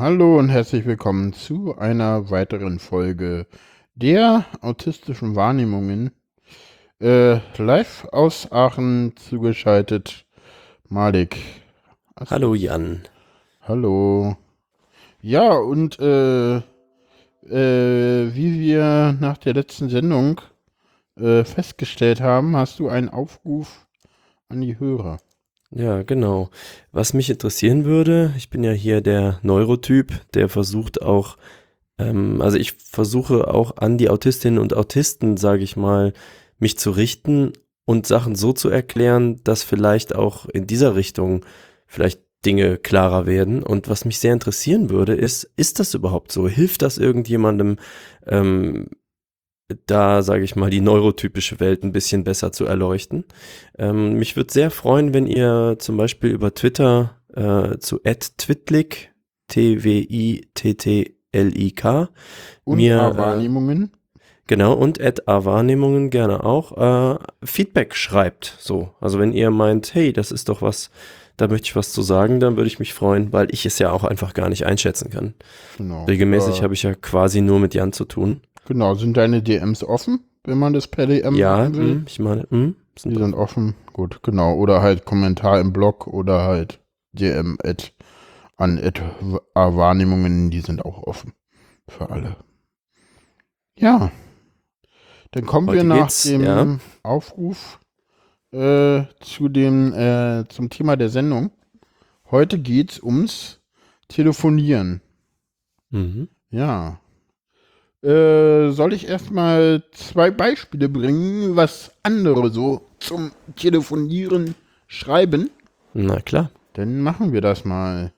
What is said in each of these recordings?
Hallo und herzlich willkommen zu einer weiteren Folge der autistischen Wahrnehmungen. Live aus Aachen zugeschaltet, Malik. Also, hallo Jan. Hallo. Ja, und wie wir nach der letzten Sendung festgestellt haben, hast du einen Aufruf an die Hörer. Ja, genau. Was mich interessieren würde, ich bin ja hier der Neurotyp, der versucht auch, also ich versuche auch an die Autistinnen und Autisten, sage ich mal, mich zu richten und Sachen so zu erklären, dass vielleicht auch in dieser Richtung vielleicht Dinge klarer werden. Und was mich sehr interessieren würde, ist das überhaupt so? Hilft das irgendjemandem, da, sage ich mal, die neurotypische Welt ein bisschen besser zu erleuchten. Mich würde sehr freuen, wenn ihr zum Beispiel über Twitter zu @twitlik, T-W-I-T-T-L-I-K, mir A-Wahrnehmungen. Genau, und @A-Wahrnehmungen gerne auch Feedback schreibt. So, also wenn ihr meint, hey, das ist doch was, da möchte ich was zu sagen, dann würde ich mich freuen, weil ich es ja auch einfach gar nicht einschätzen kann. Genau, regelmäßig habe ich ja quasi nur mit Jan zu tun. Genau, sind deine DMs offen, wenn man das per DM machen will? Ja, ich meine, die sind offen. Gut, genau. Oder halt Kommentar im Blog oder halt DM @A-Wahrnehmungen, die sind auch offen für alle. Ja, dann kommen wir nach dem Aufruf zum Thema der Sendung. Heute geht es ums Telefonieren. Mhm. Ja. Soll ich erstmal zwei Beispiele bringen, was andere so zum Telefonieren schreiben? Na klar. Dann machen wir das mal.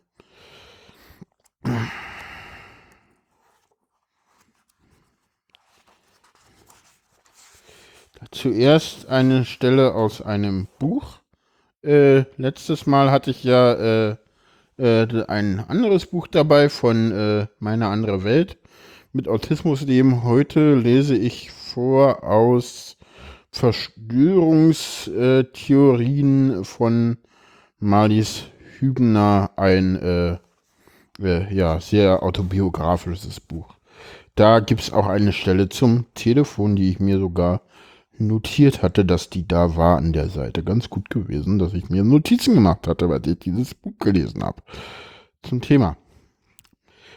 Zuerst eine Stelle aus einem Buch. Letztes Mal hatte ich ja ein anderes Buch dabei von Meine andere Welt. Mit Autismus leben. Heute lese ich vor aus Verstörungstheorien von Marlies Hübner, ein sehr autobiografisches Buch. Da gibt es auch eine Stelle zum Telefon, die ich mir sogar notiert hatte, dass die da war an der Seite. Ganz gut gewesen, dass ich mir Notizen gemacht hatte, weil ich dieses Buch gelesen habe. Zum Thema.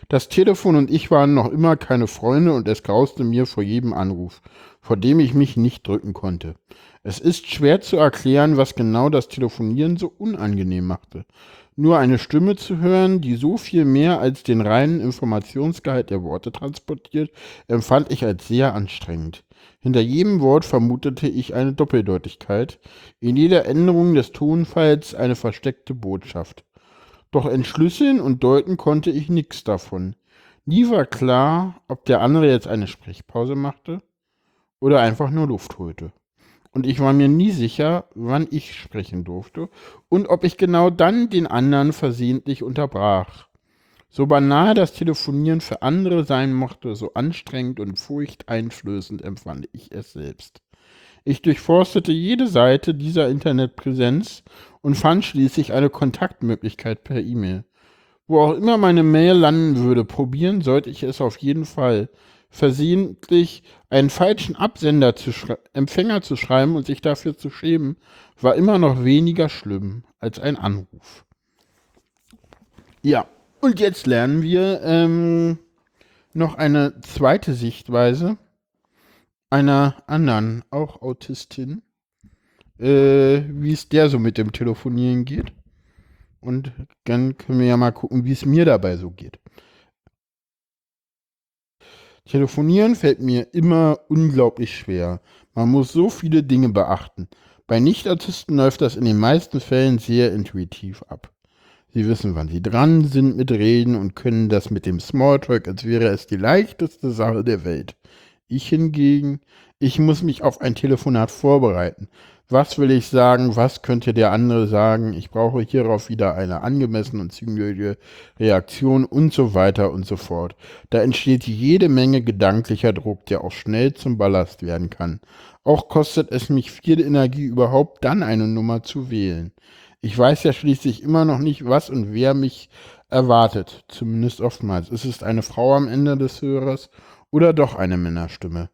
Das Telefon und ich waren noch immer keine Freunde und es grauste mir vor jedem Anruf, vor dem ich mich nicht drücken konnte. Es ist schwer zu erklären, was genau das Telefonieren so unangenehm machte. Nur eine Stimme zu hören, die so viel mehr als den reinen Informationsgehalt der Worte transportiert, empfand ich als sehr anstrengend. Hinter jedem Wort vermutete ich eine Doppeldeutigkeit, in jeder Änderung des Tonfalls eine versteckte Botschaft. Doch entschlüsseln und deuten konnte ich nichts davon. Nie war klar, ob der andere jetzt eine Sprechpause machte oder einfach nur Luft holte. Und ich war mir nie sicher, wann ich sprechen durfte und ob ich genau dann den anderen versehentlich unterbrach. So banal das Telefonieren für andere sein mochte, so anstrengend und furchteinflößend empfand ich es selbst. Ich durchforstete jede Seite dieser Internetpräsenz und fand schließlich eine Kontaktmöglichkeit per E-Mail. Wo auch immer meine Mail landen würde, probieren sollte ich es auf jeden Fall. Versehentlich einen falschen Empfänger zu schreiben und sich dafür zu schämen, war immer noch weniger schlimm als ein Anruf. Ja, und jetzt lernen wir noch eine zweite Sichtweise einer anderen, auch Autistin. Wie es der so mit dem Telefonieren geht. Und dann können wir ja mal gucken, wie es mir dabei so geht. Telefonieren fällt mir immer unglaublich schwer. Man muss so viele Dinge beachten. Bei Nicht-Autisten läuft das in den meisten Fällen sehr intuitiv ab. Sie wissen, wann sie dran sind mit Reden und können das mit dem Smalltalk, als wäre es die leichteste Sache der Welt. Ich hingegen, ich muss mich auf ein Telefonat vorbereiten. Was will ich sagen? Was könnte der andere sagen? Ich brauche hierauf wieder eine angemessene und zügige Reaktion und so weiter und so fort. Da entsteht jede Menge gedanklicher Druck, der auch schnell zum Ballast werden kann. Auch kostet es mich viel Energie, überhaupt dann eine Nummer zu wählen. Ich weiß ja schließlich immer noch nicht, was und wer mich erwartet, zumindest oftmals. Es ist eine Frau am Ende des Hörers oder doch eine Männerstimme.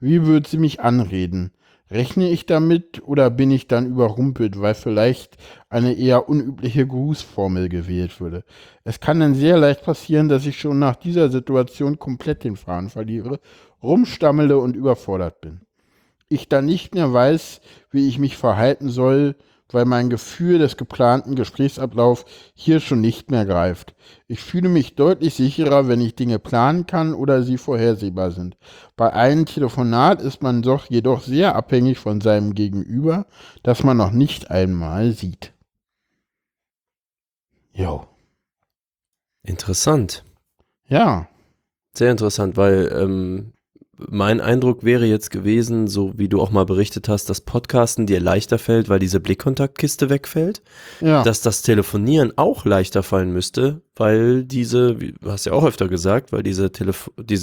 Wie wird sie mich anreden? Rechne ich damit oder bin ich dann überrumpelt, weil vielleicht eine eher unübliche Grußformel gewählt würde? Es kann dann sehr leicht passieren, dass ich schon nach dieser Situation komplett den Faden verliere, rumstammele und überfordert bin. Ich dann nicht mehr weiß, wie ich mich verhalten soll, weil mein Gefühl des geplanten Gesprächsablaufs hier schon nicht mehr greift. Ich fühle mich deutlich sicherer, wenn ich Dinge planen kann oder sie vorhersehbar sind. Bei einem Telefonat ist man doch jedoch sehr abhängig von seinem Gegenüber, das man noch nicht einmal sieht. Jo. Interessant. Ja. Sehr interessant, weil mein Eindruck wäre jetzt gewesen, so wie du auch mal berichtet hast, dass Podcasten dir leichter fällt, weil diese Blickkontaktkiste wegfällt, ja. Dass das Telefonieren auch leichter fallen müsste, weil diese, du hast ja auch öfter gesagt, weil diese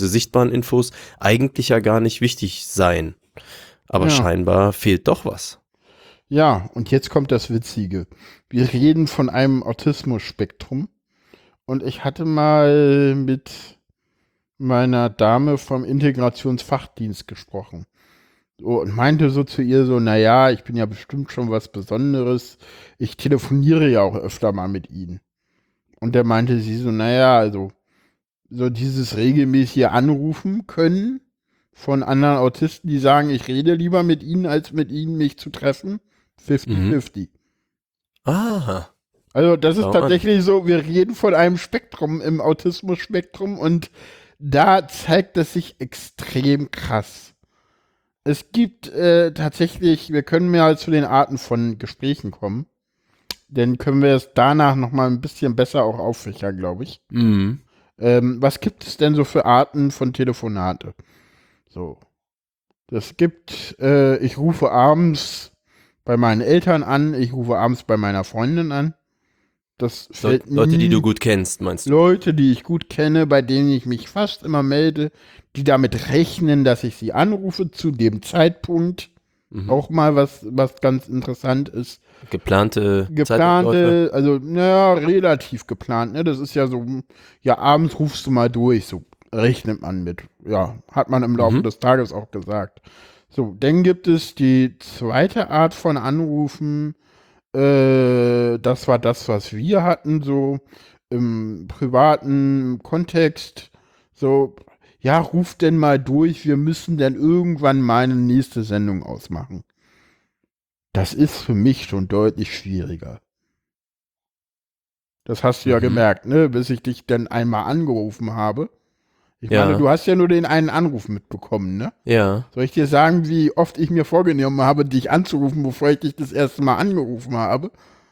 sichtbaren Infos eigentlich ja gar nicht wichtig seien. Aber ja. Scheinbar fehlt doch was. Ja, und jetzt kommt das Witzige. Wir reden von einem Autismus-Spektrum und ich hatte mal mit meiner Dame vom Integrationsfachdienst gesprochen und meinte so zu ihr so, naja, ich bin ja bestimmt schon was Besonderes, ich telefoniere ja auch öfter mal mit ihnen. Und der meinte sie so, naja, also so dieses regelmäßige Anrufen können von anderen Autisten, die sagen, ich rede lieber mit ihnen, als mit ihnen mich zu treffen, 50-50. Mhm. Aha. Also das ist tatsächlich so, wir reden von einem Spektrum im Autismus-Spektrum und da zeigt es sich extrem krass. Es gibt tatsächlich, wir können mehr zu den Arten von Gesprächen kommen, denn können wir es danach nochmal ein bisschen besser auch auffächern, glaube ich. Mhm. Was gibt es denn so für Arten von Telefonate? So, das gibt, ich rufe abends bei meinen Eltern an, ich rufe abends bei meiner Freundin an. Das fällt Leute, die du gut kennst, meinst du? Leute, die ich gut kenne, bei denen ich mich fast immer melde, die damit rechnen, dass ich sie anrufe zu dem Zeitpunkt. Mhm. Auch mal was ganz interessant ist. Geplante, also naja, relativ geplant. Ne? Das ist ja so, ja, abends rufst du mal durch, so rechnet man mit. Ja, hat man im Laufe des Tages auch gesagt. So, dann gibt es die zweite Art von Anrufen. Das war das, was wir hatten, so im privaten Kontext, so, ja, ruf denn mal durch, wir müssen dann irgendwann mal eine nächste Sendung ausmachen. Das ist für mich schon deutlich schwieriger. Das hast du ja gemerkt, ne, bis ich dich dann einmal angerufen habe. Ich meine, du hast ja nur den einen Anruf mitbekommen, ne? Ja. Soll ich dir sagen, wie oft ich mir vorgenommen habe, dich anzurufen, bevor ich dich das erste Mal angerufen habe?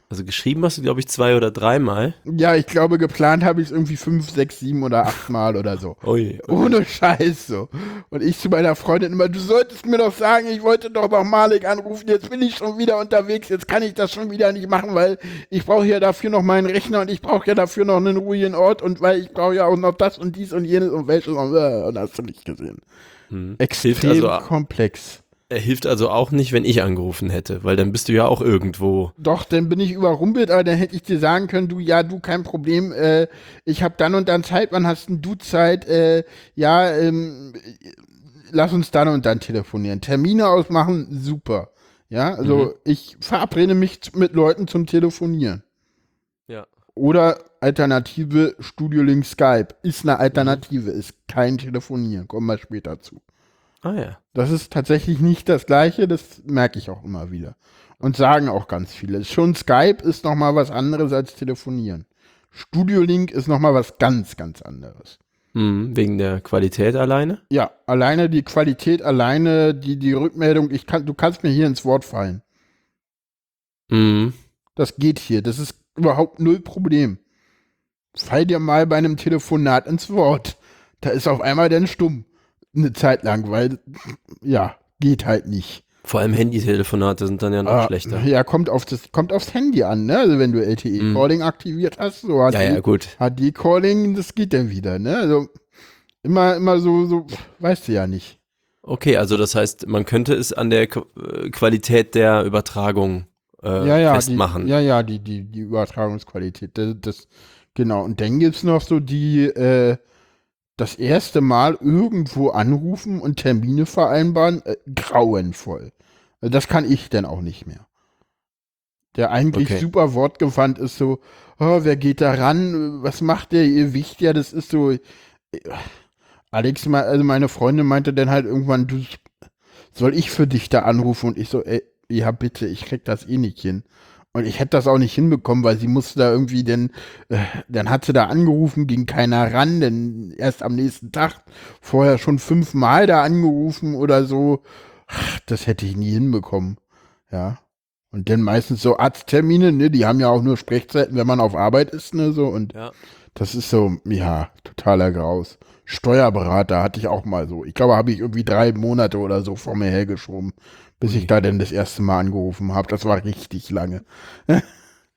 Also geschrieben hast du, glaube ich, 2 oder 3 Mal. Ja, ich glaube, geplant habe ich es irgendwie 5, 6, 7 oder 8 Mal oder so. Ui, ui. Ohne Scheiß so. Und ich zu meiner Freundin immer, du solltest mir doch sagen, ich wollte doch noch Malik anrufen, jetzt bin ich schon wieder unterwegs, jetzt kann ich das schon wieder nicht machen, weil ich brauche ja dafür noch meinen Rechner und ich brauche ja dafür noch einen ruhigen Ort und weil ich brauche ja auch noch das und dies und jenes und welches und hast du nicht gesehen. Extrem komplex. Er hilft also auch nicht, wenn ich angerufen hätte, weil dann bist du ja auch irgendwo. Doch, dann bin ich überrumpelt, aber dann hätte ich dir sagen können, du, ja, du, kein Problem, ich habe dann und dann Zeit, wann hast denn du Zeit, lass uns dann und dann telefonieren. Termine ausmachen, super, ja, also ich verabrede mich mit Leuten zum Telefonieren. Ja. Oder Alternative, Studio Link Skype, ist eine Alternative, ist kein Telefonieren, kommen wir später zu. Ah, ja. Das ist tatsächlich nicht das Gleiche, das merke ich auch immer wieder. Und sagen auch ganz viele. Schon Skype ist nochmal was anderes als Telefonieren. Studio Link ist nochmal was ganz, ganz anderes. Wegen der Qualität alleine? Ja, alleine die Qualität, alleine die Rückmeldung, du kannst mir hier ins Wort fallen. Das geht hier, das ist überhaupt null Problem. Fall dir mal bei einem Telefonat ins Wort. Da ist auf einmal dann stumm. Eine Zeit lang, weil, ja, geht halt nicht. Vor allem Handy-Telefonate sind dann ja noch schlechter. Ja, kommt aufs Handy an, ne? Also wenn du LTE-Calling aktiviert hast, so HD-Calling, das geht dann wieder, ne? Also immer so, weißt du ja nicht. Okay, also das heißt, man könnte es an der Qualität der Übertragung festmachen. Die Übertragungsqualität, das genau. Und dann gibt es noch so die das erste Mal irgendwo anrufen und Termine vereinbaren, grauenvoll. Also das kann ich dann auch nicht mehr. Der eigentlich super wortgewandt ist so, oh, wer geht da ran, was macht der, ihr Wicht, ja, das ist so, Alex, also meine Freundin meinte dann halt irgendwann, du, soll ich für dich da anrufen? Und ich so, ey, ja bitte, ich krieg das eh nicht hin. Und ich hätte das auch nicht hinbekommen, weil sie musste da irgendwie dann hat sie da angerufen, ging keiner ran, denn erst am nächsten Tag vorher schon 5-mal da angerufen oder so. Ach, das hätte ich nie hinbekommen. Ja. Und dann meistens so Arzttermine, ne, die haben ja auch nur Sprechzeiten, wenn man auf Arbeit ist, ne, so. Und das ist so, ja, totaler Graus. Steuerberater hatte ich auch mal so. Ich glaube, habe ich irgendwie 3 Monate oder so vor mir hergeschoben, bis ich da denn das erste Mal angerufen habe. Das war richtig lange.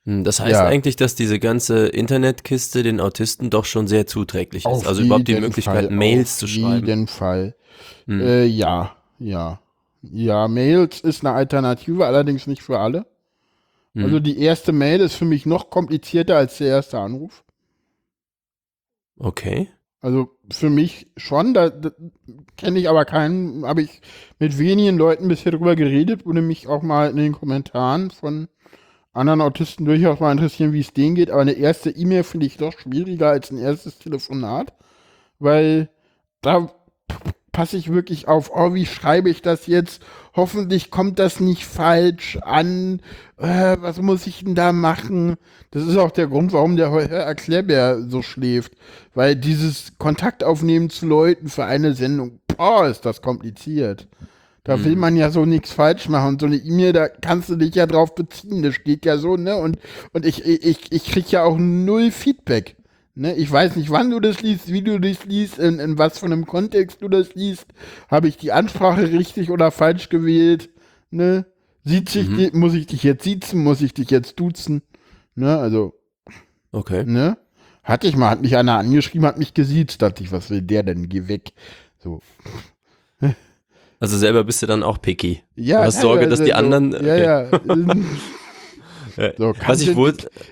Das heißt eigentlich, dass diese ganze Internetkiste den Autisten doch schon sehr zuträglich ist. Also überhaupt die Möglichkeit, Mails zu schreiben. Auf jeden Fall. Ja, Mails ist eine Alternative, allerdings nicht für alle. Also die erste Mail ist für mich noch komplizierter als der erste Anruf. Okay. Also für mich schon, da kenne ich aber keinen, habe ich mit wenigen Leuten bisher drüber geredet, würde mich auch mal in den Kommentaren von anderen Autisten durchaus mal interessieren, wie es denen geht, aber eine erste E-Mail finde ich doch schwieriger als ein erstes Telefonat, weil da passe ich wirklich auf, oh, wie schreibe ich das jetzt, hoffentlich kommt das nicht falsch an, was muss ich denn da machen? Das ist auch der Grund, warum der Erklärbär so schläft, weil dieses Kontakt aufnehmen zu Leuten für eine Sendung, boah, ist das kompliziert. Da will man ja so nichts falsch machen. So eine E-Mail, da kannst du dich ja drauf beziehen, das geht ja so, ne, und ich kriege ja auch 0 Feedback. Ne, ich weiß nicht, wann du das liest, wie du das liest, in was von einem Kontext du das liest. Habe ich die Ansprache richtig oder falsch gewählt? Ne? Muss ich dich jetzt siezen? Muss ich dich jetzt duzen? Ne, also. Okay. Ne? Hat mich einer angeschrieben, hat mich gesiezt. Dachte ich, was will der denn? Geh weg. So. Also selber bist du dann auch picky. Ja. Du hast Sorge, dass die anderen. So,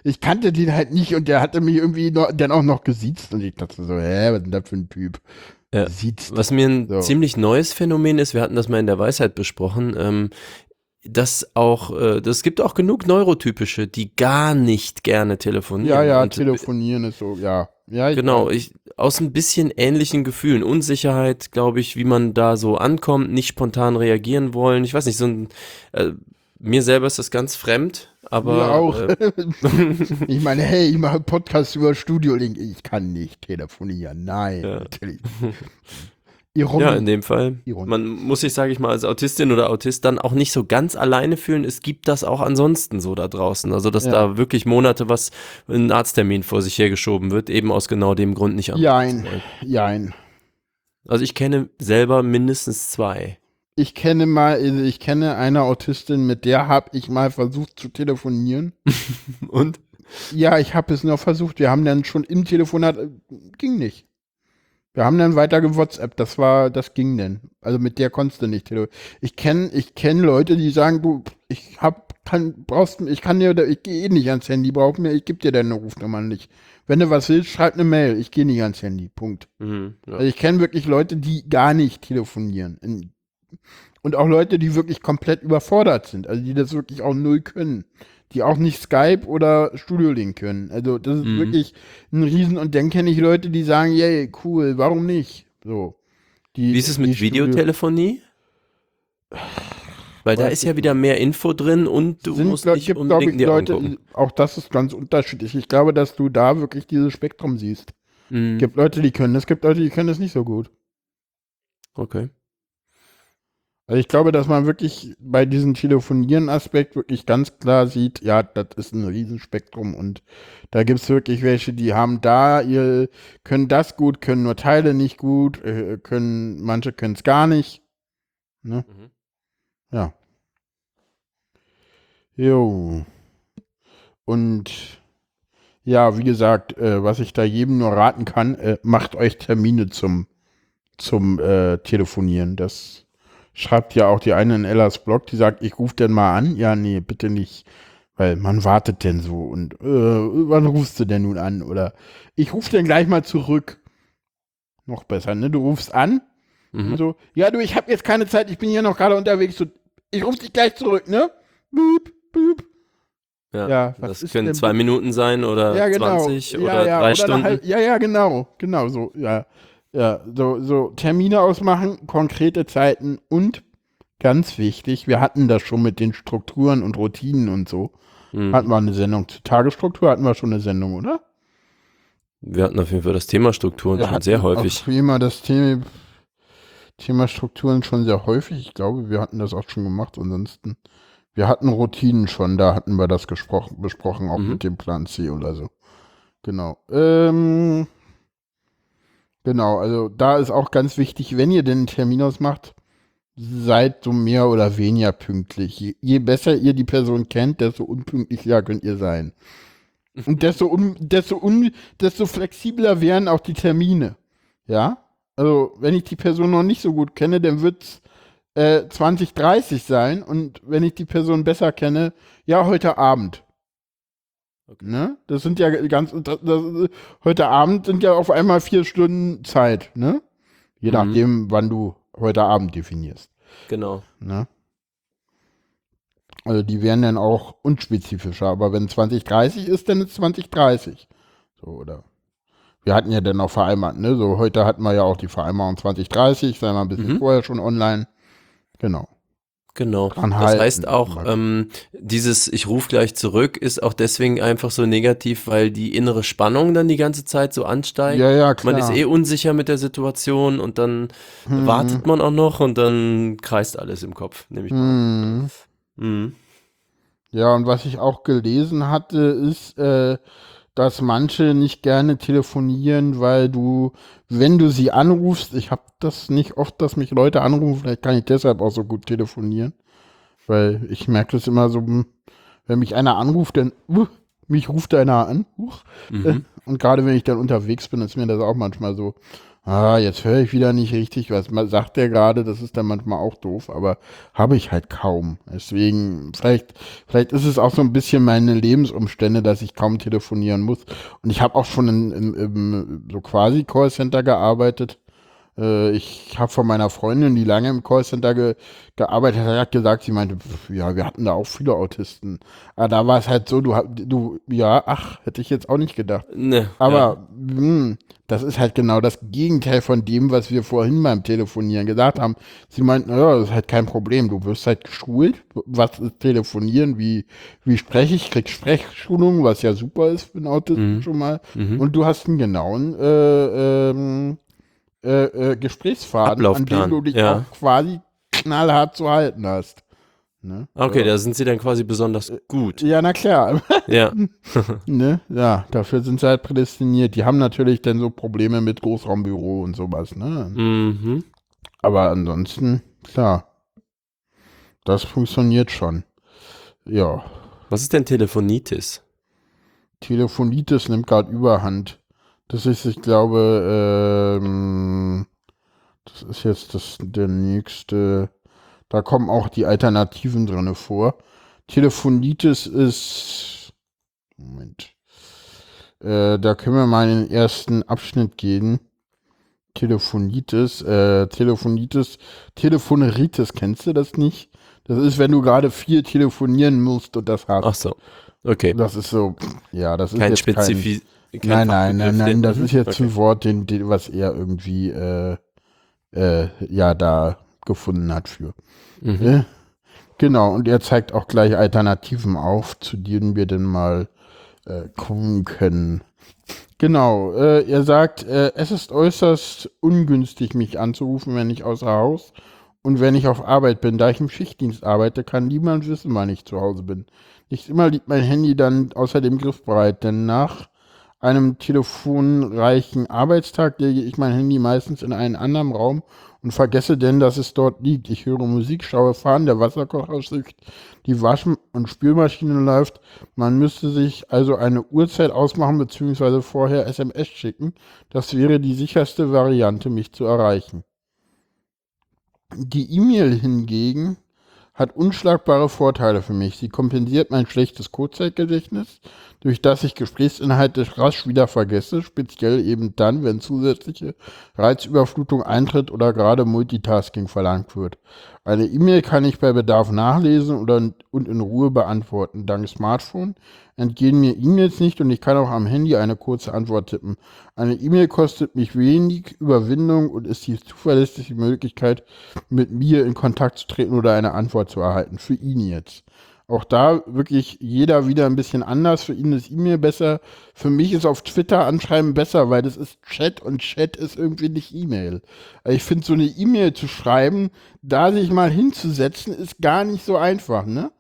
ich kannte den halt nicht und der hatte mich irgendwie dann auch noch gesiezt und ich dachte so, was ist denn das für ein Typ? Was mir ein ziemlich neues Phänomen ist, wir hatten das mal in der Weisheit besprochen, dass auch, das gibt auch genug Neurotypische, die gar nicht gerne telefonieren. Telefonieren ist so, Genau, aus ein bisschen ähnlichen Gefühlen, Unsicherheit, glaube ich, wie man da so ankommt, nicht spontan reagieren wollen, ich weiß nicht, so ein, mir selber ist das ganz fremd, aber... Mir auch. Ich meine, hey, ich mache einen Podcast über Studio Link. Ich kann nicht telefonieren. Nein, natürlich. Ironie. Ja, in dem Fall. Ironie. Man muss sich, sage ich mal, als Autistin oder Autist dann auch nicht so ganz alleine fühlen. Es gibt das auch ansonsten so da draußen. Also, dass da wirklich Monate ein Arzttermin vor sich hergeschoben wird, eben aus genau dem Grund nicht an. Jein. Also, ich kenne selber mindestens 2. Ich kenne eine Autistin, mit der habe ich mal versucht zu telefonieren. Und? Ja, ich habe es nur versucht. Wir haben dann schon im Telefonat, ging nicht. Wir haben dann weiter ge-WhatsApp, das ging dann. Also mit der konntest du nicht telefonieren. Ich kenne Leute, die sagen, du, ich gehe eh nicht ans Handy, ich gebe dir deine Rufnummer nicht. Wenn du was willst, schreib eine Mail, ich gehe nicht ans Handy, Punkt. Also ich kenne wirklich Leute, die gar nicht telefonieren, und auch Leute, die wirklich komplett überfordert sind, also die das wirklich auch 0 können, die auch nicht Skype oder Studio Link können. Also das ist wirklich ein Riesen, und dann kenne ich Leute, die sagen, yay, cool, warum nicht? So. Wie ist es mit Videotelefonie? Weil da ist ja wieder mehr Info drin und du musst nicht unbedingt dir angucken. Auch das ist ganz unterschiedlich. Ich glaube, dass du da wirklich dieses Spektrum siehst. Es gibt Leute, die können das, es gibt Leute, die können das nicht so gut. Okay. Also ich glaube, dass man wirklich bei diesem Telefonieren-Aspekt wirklich ganz klar sieht, ja, das ist ein Riesenspektrum und da gibt es wirklich welche, die haben können das gut, können nur Teile nicht gut, manche können es gar nicht. Ne? Ja. Jo. Und ja, wie gesagt, was ich da jedem nur raten kann, macht euch Termine zum Telefonieren. Das schreibt ja auch die eine in Ellas Blog, die sagt, ich rufe denn mal an. Ja, nee, bitte nicht, weil man wartet denn so und wann rufst du denn nun an? Oder ich rufe denn gleich mal zurück. Noch besser, ne? Du rufst an. Mhm. So, ja, du, ich habe jetzt keine Zeit, ich bin hier noch gerade unterwegs. So, ich rufe dich gleich zurück, ne? Büb, büb. Ja, das können 2 Minuten sein oder ja, genau. 20 ja, oder ja, 3 Stunden. Halb, ja, genau so. Ja, so Termine ausmachen, konkrete Zeiten und ganz wichtig, wir hatten das schon mit den Strukturen und Routinen und so. Mhm. Hatten wir eine Sendung zur Tagesstruktur, hatten wir schon eine Sendung, oder? Wir hatten auf jeden Fall das Thema Strukturen schon sehr häufig. Wie immer das Thema Strukturen schon sehr häufig. Ich glaube, wir hatten das auch schon gemacht. Ansonsten, wir hatten Routinen schon, da hatten wir das besprochen, auch mit dem Plan C oder so. Genau. Genau, also da ist auch ganz wichtig, wenn ihr den Termin ausmacht, seid so mehr oder weniger pünktlich. Je besser ihr die Person kennt, desto unpünktlicher könnt ihr sein. Und desto flexibler wären auch die Termine. Ja? Also, wenn ich die Person noch nicht so gut kenne, dann wird es 20:30 sein. Und wenn ich die Person besser kenne, ja, heute Abend. Okay. Ne? Das sind ja heute Abend sind ja auf einmal 4 Stunden Zeit, ne? Je nachdem, wann du heute Abend definierst. Genau. Ne? Also die wären dann auch unspezifischer, aber wenn 20:30 ist, dann ist 20:30. So, oder? Wir hatten ja dann auch vereinbart, ne? So, heute hatten wir ja auch die Vereinbarung 20:30, sei mal ein bisschen vorher schon online. Genau. Genau. Das heißt auch, dieses ich rufe gleich zurück ist auch deswegen einfach so negativ, weil die innere Spannung dann die ganze Zeit so ansteigt. Ja, klar. Man ist unsicher mit der Situation und dann wartet man auch noch und dann kreist alles im Kopf, nehme ich mal. Ja, und was ich auch gelesen hatte, ist, dass manche nicht gerne telefonieren, weil du, wenn du sie anrufst, ich habe das nicht oft, dass mich Leute anrufen, vielleicht kann ich deshalb auch so gut telefonieren, weil ich merke das immer so, wenn mich einer anruft, dann, mich ruft einer an, und gerade wenn ich dann unterwegs bin, ist mir das auch manchmal so, jetzt höre ich wieder nicht richtig, was sagt der gerade, das ist dann manchmal auch doof, aber habe ich halt kaum. Deswegen, vielleicht ist es auch so ein bisschen meine Lebensumstände, dass ich kaum telefonieren muss. Und ich habe auch schon im so quasi Callcenter gearbeitet. Ich habe von meiner Freundin, die lange im Callcenter gearbeitet hat, gesagt, sie meinte, ja, wir hatten da auch viele Autisten. Aber da war es halt so, hätte ich jetzt auch nicht gedacht. Nee, aber das ist halt genau das Gegenteil von dem, was wir vorhin beim Telefonieren gesagt haben. Sie meinten, naja, das ist halt kein Problem, du wirst halt geschult, was ist Telefonieren, wie spreche ich, krieg Sprechschulung, was ja super ist für einen Autisten schon mal. Und du hast einen genauen Gesprächsfaden, an dem du dich auch quasi knallhart zu halten hast. Ne? Okay, da sind sie dann quasi besonders gut. Ja, na klar. Ja. Ne? Ja, dafür sind sie halt prädestiniert. Die haben natürlich dann so Probleme mit Großraumbüro und sowas. Ne? Aber ansonsten, klar, das funktioniert schon. Ja. Was ist denn Telefonitis? Telefonitis nimmt gerade Überhand. Das ist, ich glaube, das ist jetzt der nächste. Da kommen auch die Alternativen drin vor. Telefonitis ist. Moment. Da können wir mal in den ersten Abschnitt gehen. Telefonitis. Telefoneritis, kennst du das nicht? Das ist, wenn du gerade viel telefonieren musst und das hast. Ach so. Okay. Das ist so. Ja, das ist kein jetzt Nein, das ist jetzt ein Wort, was er irgendwie da gefunden hat für. Genau, und er zeigt auch gleich Alternativen auf, zu denen wir denn mal kommen können. Genau, er sagt, es ist äußerst ungünstig, mich anzurufen, wenn ich außer Haus und wenn ich auf Arbeit bin. Da ich im Schichtdienst arbeite, kann niemand wissen, wann ich zu Hause bin. Nicht immer liegt mein Handy dann außerdem griffbereit, denn nach einem telefonreichen Arbeitstag lege ich mein Handy meistens in einen anderen Raum und vergesse denn, dass es dort liegt. Ich höre Musik, schaue Fahren, der Wasserkocher sieht, die Waschen- und Spülmaschine läuft. Man müsste sich also eine Uhrzeit ausmachen bzw. vorher SMS schicken. Das wäre die sicherste Variante, mich zu erreichen. Die E-Mail hingegen hat unschlagbare Vorteile für mich. Sie kompensiert mein schlechtes Kurzzeitgedächtnis, durch das ich Gesprächsinhalte rasch wieder vergesse, speziell eben dann, wenn zusätzliche Reizüberflutung eintritt oder gerade Multitasking verlangt wird. Eine E-Mail kann ich bei Bedarf nachlesen und in Ruhe beantworten. Dank Smartphone entgehen mir E-Mails nicht und ich kann auch am Handy eine kurze Antwort tippen. Eine E-Mail kostet mich wenig Überwindung und ist die zuverlässigste Möglichkeit, mit mir in Kontakt zu treten oder eine Antwort zu erhalten. Für ihn jetzt. Auch da wirklich jeder wieder ein bisschen anders. Für ihn ist E-Mail besser. Für mich ist auf Twitter anschreiben besser, weil das ist Chat und Chat ist irgendwie nicht E-Mail. Also ich finde, so eine E-Mail zu schreiben, da sich mal hinzusetzen, ist gar nicht so einfach, ne?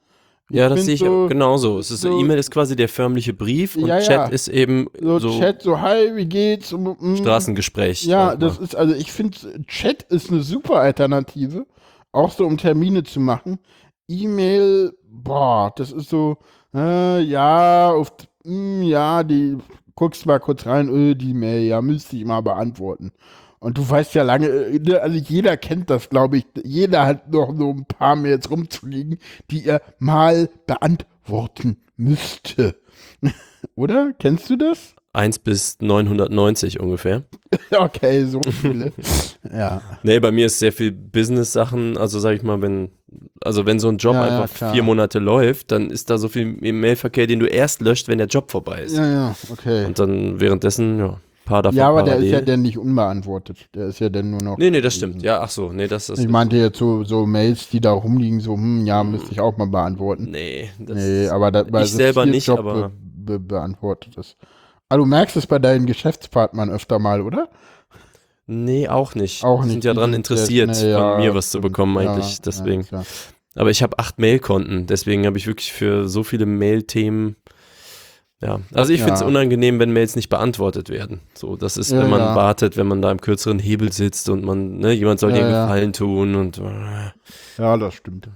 Ja, das sehe ich so, genauso. Es ist so, E-Mail ist quasi der förmliche Brief und ja, Chat ist eben so Chat, so hi, wie geht's? Straßengespräch. Ja, das ist, also ich finde, Chat ist eine super Alternative, auch so um Termine zu machen. E-Mail, boah, das ist so, die guckst mal kurz rein, die Mail, ja, müsste ich mal beantworten. Und du weißt ja lange, also jeder kennt das, glaube ich. Jeder hat noch so ein paar Mails rumzuliegen, die er mal beantworten müsste. Oder? Kennst du das? 1 bis 990 ungefähr. Okay, so viele. Ja. Nee, bei mir ist sehr viel Business-Sachen. Also sag ich mal, wenn so ein Job einfach 4 Monate läuft, dann ist da so viel im Mailverkehr, den du erst löscht, wenn der Job vorbei ist. Ja, okay. Und dann währenddessen, ja, aber parallel. Der ist ja dann nicht unbeantwortet. Der ist ja dann nur noch... Nee, das stimmt. Ja, ach so. Nee, das ist... Ich meinte jetzt so Mails, die da rumliegen, so, müsste ich auch mal beantworten. Nee, aber das, weil ich das selber nicht, Job aber... beantwortet ist. Aber du merkst es bei deinen Geschäftspartnern öfter mal, oder? Nee, auch nicht. Auch nicht. Die sind ja daran interessiert, von mir was zu bekommen eigentlich, deswegen. Ja, aber ich habe 8 Mailkonten, deswegen habe ich wirklich für so viele Mail-Themen... Ja, also ich finde es unangenehm, wenn Mails nicht beantwortet werden. So, das ist, wenn man wartet, wenn man da im kürzeren Hebel sitzt und man, jemand soll dir einen Gefallen tun und. Ja, das stimmt.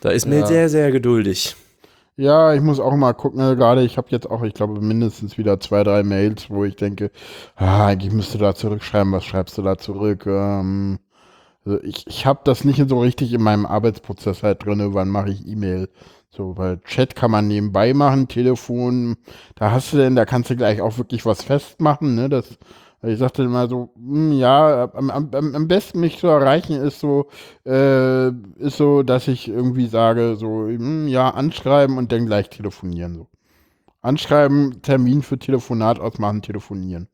Da ist Mail sehr, sehr geduldig. Ja, ich muss auch mal gucken, gerade ich habe jetzt auch, ich glaube, mindestens wieder 2, 3 Mails, wo ich denke, eigentlich müsstest du da zurückschreiben, was schreibst du da zurück? Also ich habe das nicht so richtig in meinem Arbeitsprozess halt drin, wann mache ich E-Mail? So, weil Chat kann man nebenbei machen, Telefon, da kannst du gleich auch wirklich was festmachen, ne, das, ich sagte immer so, am besten mich zu erreichen ist so, dass ich irgendwie sage, so, anschreiben und dann gleich telefonieren, so. Anschreiben, Termin für Telefonat ausmachen, telefonieren.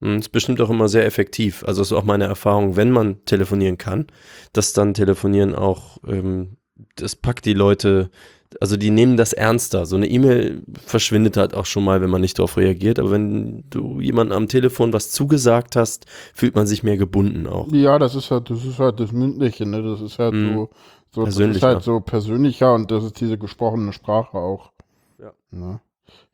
Ist bestimmt auch immer sehr effektiv, also ist auch meine Erfahrung, wenn man telefonieren kann, dass dann Telefonieren auch, das packt die Leute, also die nehmen das ernster. So eine E-Mail verschwindet halt auch schon mal, wenn man nicht darauf reagiert. Aber wenn du jemandem am Telefon was zugesagt hast, fühlt man sich mehr gebunden auch. Ja, das ist halt das Mündliche, ne? Das ist halt so persönlicher. Das ist halt so persönlicher und das ist diese gesprochene Sprache auch. Ja. Ne?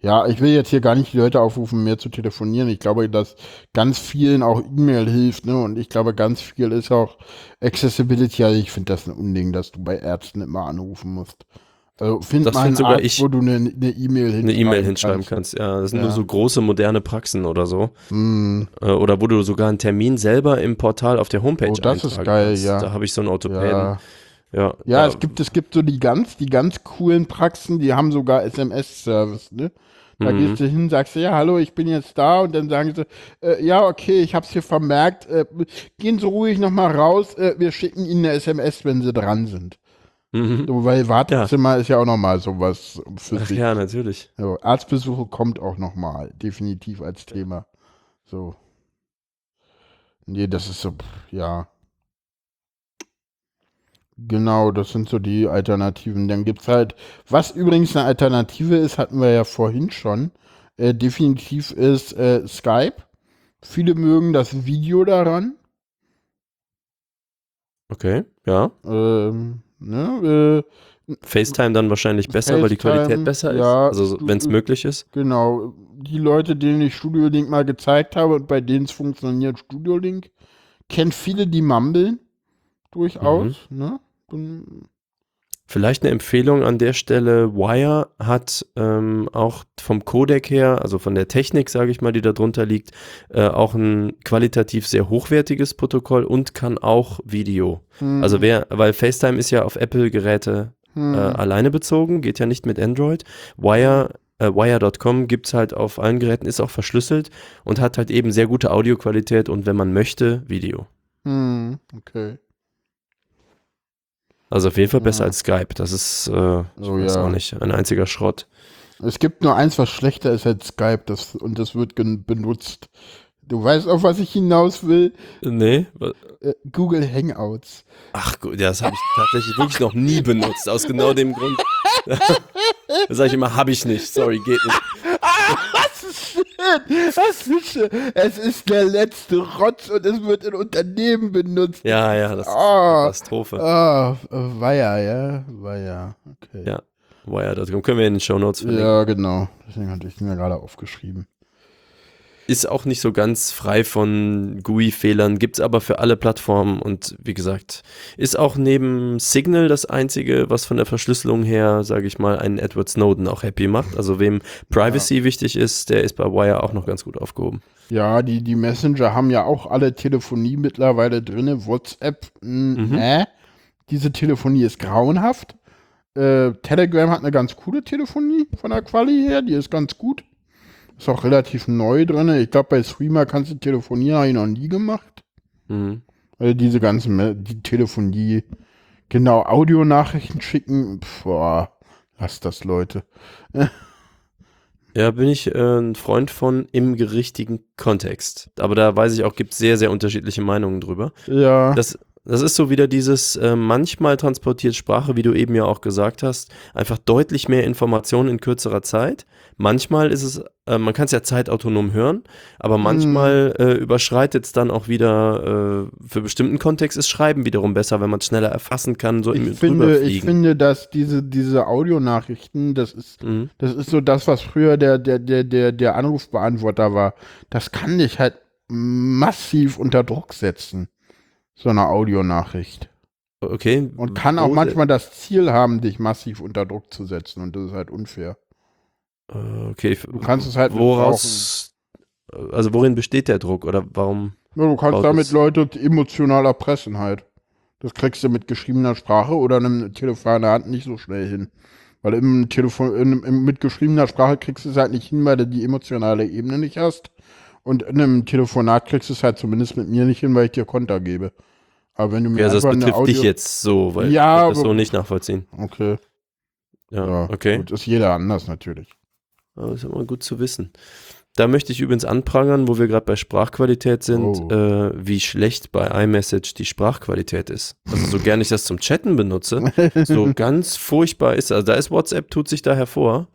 Ja, ich will jetzt hier gar nicht die Leute aufrufen, mehr zu telefonieren. Ich glaube, dass ganz vielen auch E-Mail hilft, ne? Und ich glaube, ganz viel ist auch Accessibility. Also ich finde das ein Unding, dass du bei Ärzten immer anrufen musst. Also find mal einen Arzt, wo du eine E-Mail hinschreiben kannst. Ja, das sind nur so große, moderne Praxen oder so. Oder wo du sogar einen Termin selber im Portal auf der Homepage eintragen kannst. Oh, das ist geil, ja. Da habe ich so einen Orthopäden. Ja. Ja, es gibt so die ganz coolen Praxen, die haben sogar SMS-Service, ne? Da gehst du hin, sagst du, ja, hallo, ich bin jetzt da und dann sagen sie, okay, ich hab's hier vermerkt, gehen Sie ruhig nochmal raus, wir schicken Ihnen eine SMS, wenn Sie dran sind. So, weil Wartezimmer ist ja auch nochmal sowas für sich. Ja, natürlich. So, Arztbesuche kommt auch nochmal, definitiv als Thema. So. Nee, das ist so, Genau, das sind so die Alternativen. Dann gibt's halt, was übrigens eine Alternative ist, hatten wir ja vorhin schon, definitiv ist Skype. Viele mögen das Video daran. Okay, ja. FaceTime dann wahrscheinlich besser, weil die Qualität besser ist, also wenn es möglich ist. Genau, die Leute, denen ich Studio Link mal gezeigt habe und bei denen es funktioniert, Studio Link, kennt viele, die mumbeln. durchaus. Mhm. Ne? Vielleicht eine Empfehlung an der Stelle, Wire hat auch vom Codec her, also von der Technik, sage ich mal, die da drunter liegt, auch ein qualitativ sehr hochwertiges Protokoll und kann auch Video. Mhm. Also weil FaceTime ist ja auf Apple-Geräte alleine bezogen, geht ja nicht mit Android. Wire.com gibt es halt auf allen Geräten, ist auch verschlüsselt und hat halt eben sehr gute Audioqualität und wenn man möchte, Video. Mhm. Okay. Also auf jeden Fall besser als Skype. Das ist auch nicht ein einziger Schrott. Es gibt nur eins, was schlechter ist als Skype. Das wird benutzt. Du weißt, auf was ich hinaus will? Nee. Google Hangouts. Ach gut, das habe ich tatsächlich wirklich noch nie benutzt. Aus genau dem Grund. Das sage ich immer, habe ich nicht. Sorry, geht nicht. Es ist der letzte Rotz und es wird in Unternehmen benutzt. Ja, ja, das ist eine Katastrophe. Wire, okay. Ja, Wire.com können wir in den Shownotes verlinken. Ja, genau. Deswegen hatte ich es mir gerade aufgeschrieben. Ist auch nicht so ganz frei von GUI-Fehlern, gibt es aber für alle Plattformen und wie gesagt, ist auch neben Signal das einzige, was von der Verschlüsselung her, sage ich mal, einen Edward Snowden auch happy macht. Also wem Privacy wichtig ist, der ist bei Wire auch noch ganz gut aufgehoben. Ja, die Messenger haben ja auch alle Telefonie mittlerweile drin, WhatsApp, diese Telefonie ist grauenhaft. Telegram hat eine ganz coole Telefonie von der Quali her, die ist ganz gut. Ist auch relativ neu drin. Ich glaube, bei Streamer kannst du telefonieren, habe ich noch nie gemacht. Mhm. Also diese ganzen, die Telefonie, genau, Audionachrichten schicken, lasst das, Leute. Ja, bin ich ein Freund von im richtigen Kontext. Aber da weiß ich auch, gibt es sehr, sehr unterschiedliche Meinungen drüber. Ja. Das ist so wieder dieses, manchmal transportiert Sprache, wie du eben ja auch gesagt hast, einfach deutlich mehr Informationen in kürzerer Zeit. Manchmal ist es, man kann es ja zeitautonom hören, aber manchmal überschreitet es dann auch wieder, für bestimmten Kontext ist Schreiben wiederum besser, wenn man es schneller erfassen kann, so im Überfliegen. Ich finde, dass diese Audionachrichten, das ist so das, was früher der Anrufbeantworter war. Das kann dich halt massiv unter Druck setzen. So eine Audionachricht. Okay. Und kann auch manchmal das Ziel haben, dich massiv unter Druck zu setzen. Und das ist halt unfair. Okay. Du kannst es halt worin besteht der Druck? Oder warum? Ja, du kannst damit Leute emotional erpressen halt. Das kriegst du mit geschriebener Sprache oder einem Telefon in der Hand nicht so schnell hin. Weil mit geschriebener Sprache kriegst du es halt nicht hin, weil du die emotionale Ebene nicht hast. Und in einem Telefonat kriegst du es halt zumindest mit mir nicht hin, weil ich dir Konter gebe. Aber wenn du mir einfach das betrifft dich jetzt so, weil ich das so nicht nachvollziehen. Okay. Ja, okay. Gut, ist jeder anders natürlich. Aber ist immer gut zu wissen. Da möchte ich übrigens anprangern, wo wir gerade bei Sprachqualität sind, wie schlecht bei iMessage die Sprachqualität ist. Also so gerne ich das zum Chatten benutze, so ganz furchtbar ist. Also da ist WhatsApp, tut sich da hervor.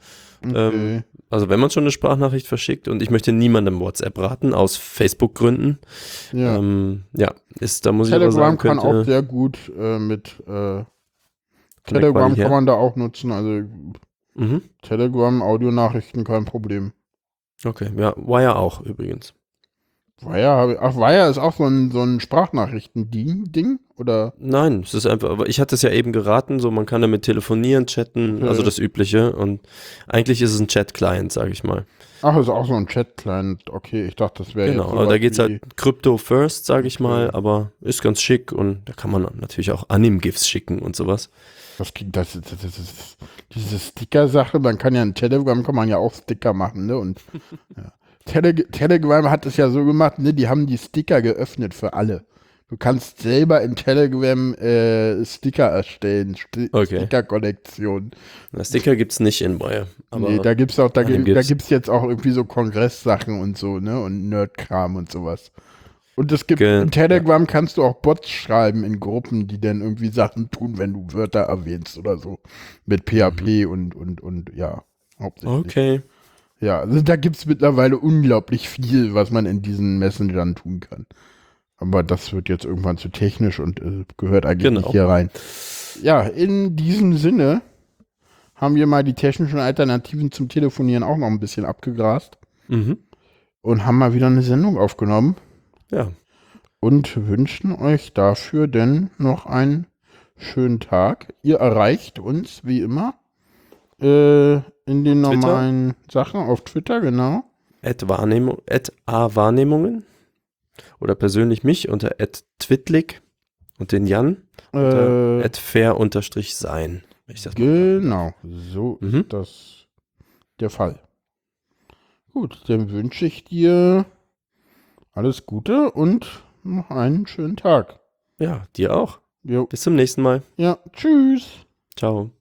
Okay. Also wenn man schon eine Sprachnachricht verschickt und ich möchte niemandem WhatsApp raten, aus Facebook-Gründen. Ja, da muss Telegram ich aber sagen, Telegram kann auch sehr gut Telegram kann man da auch nutzen, also Telegram, Audionachrichten, kein Problem. Okay, ja, Wire auch übrigens. Wire ist auch so ein Sprachnachrichten-Ding, oder? Nein, es ist einfach, aber ich hatte es ja eben geraten, so man kann damit telefonieren, chatten, also das Übliche und eigentlich ist es ein Chat-Client, sage ich mal. Ach, ist auch so ein Chat-Client, okay, ich dachte, das wäre genau, aber da geht's halt Crypto first, sage ich mal, aber ist ganz schick und da kann man natürlich auch Anim-GIFs schicken und sowas. Das ist diese Sticker-Sache, man kann ja in Telegram, kann man ja auch Sticker machen, ne, und ja. Telegram hat es ja so gemacht, ne, die haben die Sticker geöffnet für alle. Du kannst selber im Telegram Sticker erstellen, Sticker-Kollektion. Sticker gibt's nicht in Wire. Nee, da gibt's auch, da gibt's jetzt auch irgendwie so Kongresssachen und so, ne, und Nerdkram und sowas. Und es gibt in Telegram kannst du auch Bots schreiben in Gruppen, die dann irgendwie Sachen tun, wenn du Wörter erwähnst oder so. Mit PHP und ja, hauptsächlich. Okay. Ja, also da gibt es mittlerweile unglaublich viel, was man in diesen Messengern tun kann. Aber das wird jetzt irgendwann zu technisch und gehört eigentlich nicht hier rein. Ja, in diesem Sinne haben wir mal die technischen Alternativen zum Telefonieren auch noch ein bisschen abgegrast und haben mal wieder eine Sendung aufgenommen. Ja. und wünschen euch dafür denn noch einen schönen Tag. Ihr erreicht uns wie immer in den Twitter? Normalen Sachen auf Twitter, genau. @Wahrnehmungen oder persönlich mich unter @twitlik und den Jan unter @fair_sein. Genau, so ist das der Fall. Gut, dann wünsche ich dir alles Gute und noch einen schönen Tag. Ja, dir auch. Jo. Bis zum nächsten Mal. Ja, tschüss. Ciao.